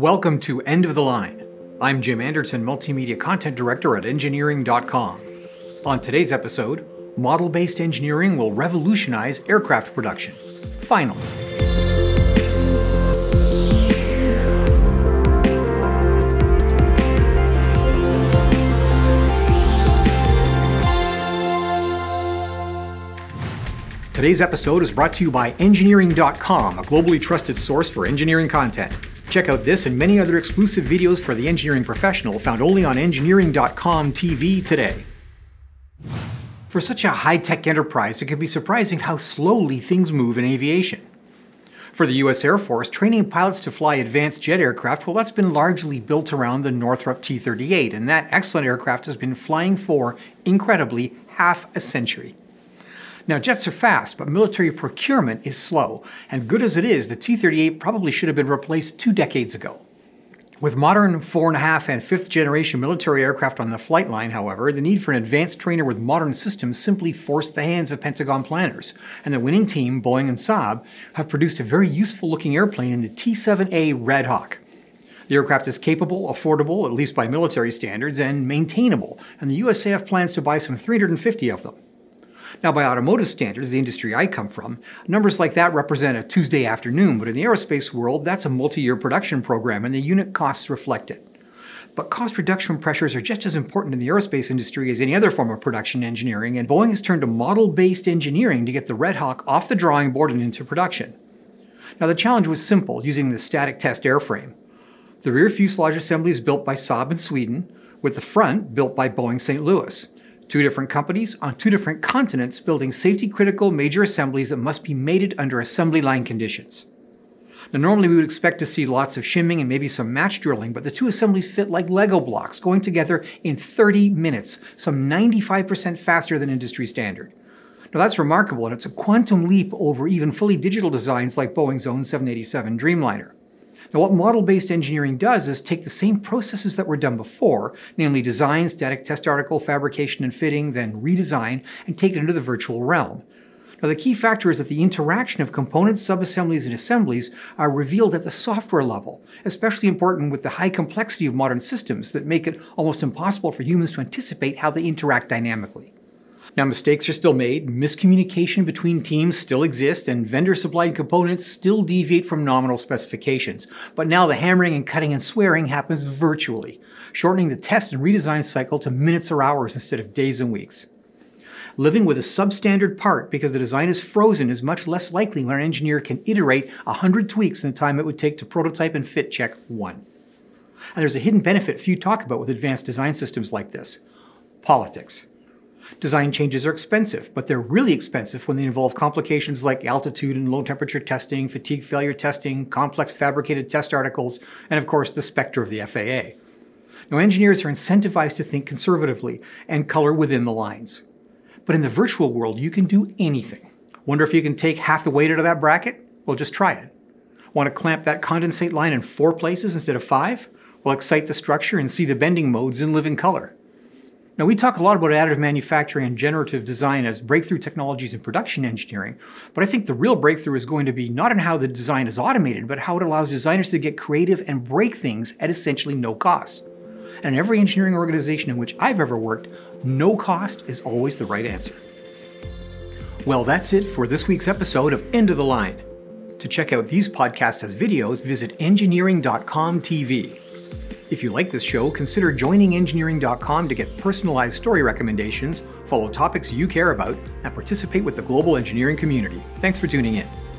Welcome to End of the Line. I'm Jim Anderson, Multimedia Content Director at Engineering.com. On today's episode, model-based engineering will revolutionize aircraft production. Finally. Today's episode is brought to you by Engineering.com, a globally trusted source for engineering content. Check out this and many other exclusive videos for the engineering professional found only on Engineering.com TV today. For such a high-tech enterprise, it can be surprising how slowly things move in aviation. For the U.S. Air Force, training pilots to fly advanced jet aircraft, well, that's been largely built around the Northrop T-38, and that excellent aircraft has been flying for, incredibly, half a century. Now, jets are fast, but military procurement is slow, and good as it is, the T-38 probably should have been replaced 2 decades ago. With modern 4.5 and 5th generation military aircraft on the flight line, however, the need for an advanced trainer with modern systems simply forced the hands of Pentagon planners, and the winning team, Boeing and Saab, have produced a very useful-looking airplane in the T-7A Red Hawk. The aircraft is capable, affordable, at least by military standards, and maintainable, and the USAF plans to buy some 350 of them. Now, by automotive standards, the industry I come from, numbers like that represent a Tuesday afternoon, but in the aerospace world, that's a multi-year production program, and the unit costs reflect it. But cost reduction pressures are just as important in the aerospace industry as any other form of production engineering, and Boeing has turned to model-based engineering to get the Red Hawk off the drawing board and into production. Now, the challenge was simple, using the static test airframe. The rear fuselage assembly is built by Saab in Sweden, with the front built by Boeing St. Louis. 2 different companies on 2 different continents building safety-critical major assemblies that must be mated under assembly line conditions. Now, normally we would expect to see lots of shimming and maybe some match drilling, but the 2 assemblies fit like Lego blocks, going together in 30 minutes, some 95% faster than industry standard. Now, that's remarkable, and it's a quantum leap over even fully digital designs like Boeing's own 787 Dreamliner. Now, what model-based engineering does is take the same processes that were done before, namely design, static test article, fabrication and fitting, then redesign, and take it into the virtual realm. Now, the key factor is that the interaction of components, sub-assemblies, and assemblies are revealed at the software level, especially important with the high complexity of modern systems that make it almost impossible for humans to anticipate how they interact dynamically. Now, mistakes are still made, miscommunication between teams still exists, and vendor-supplied components still deviate from nominal specifications. But now the hammering and cutting and swearing happens virtually, shortening the test and redesign cycle to minutes or hours instead of days and weeks. Living with a substandard part because the design is frozen is much less likely when an engineer can iterate 100 tweaks in the time it would take to prototype and fit check 1. And there's a hidden benefit few talk about with advanced design systems like this: politics. Design changes are expensive, but they're really expensive when they involve complications like altitude and low temperature testing, fatigue failure testing, complex fabricated test articles, and of course the specter of the FAA. Now, engineers are incentivized to think conservatively and color within the lines. But in the virtual world, you can do anything. Wonder if you can take half the weight out of that bracket? Well, just try it. Want to clamp that condensate line in 4 places instead of 5? Well, excite the structure and see the bending modes in living color. Now, we talk a lot about additive manufacturing and generative design as breakthrough technologies in production engineering, but I think the real breakthrough is going to be not in how the design is automated, but how it allows designers to get creative and break things at essentially no cost. And in every engineering organization in which I've ever worked, no cost is always the right answer. Well, that's it for this week's episode of End of the Line. To check out these podcasts as videos, visit engineering.com TV. If you like this show, consider joining Engineering.com to get personalized story recommendations, follow topics you care about, and participate with the global engineering community. Thanks for tuning in.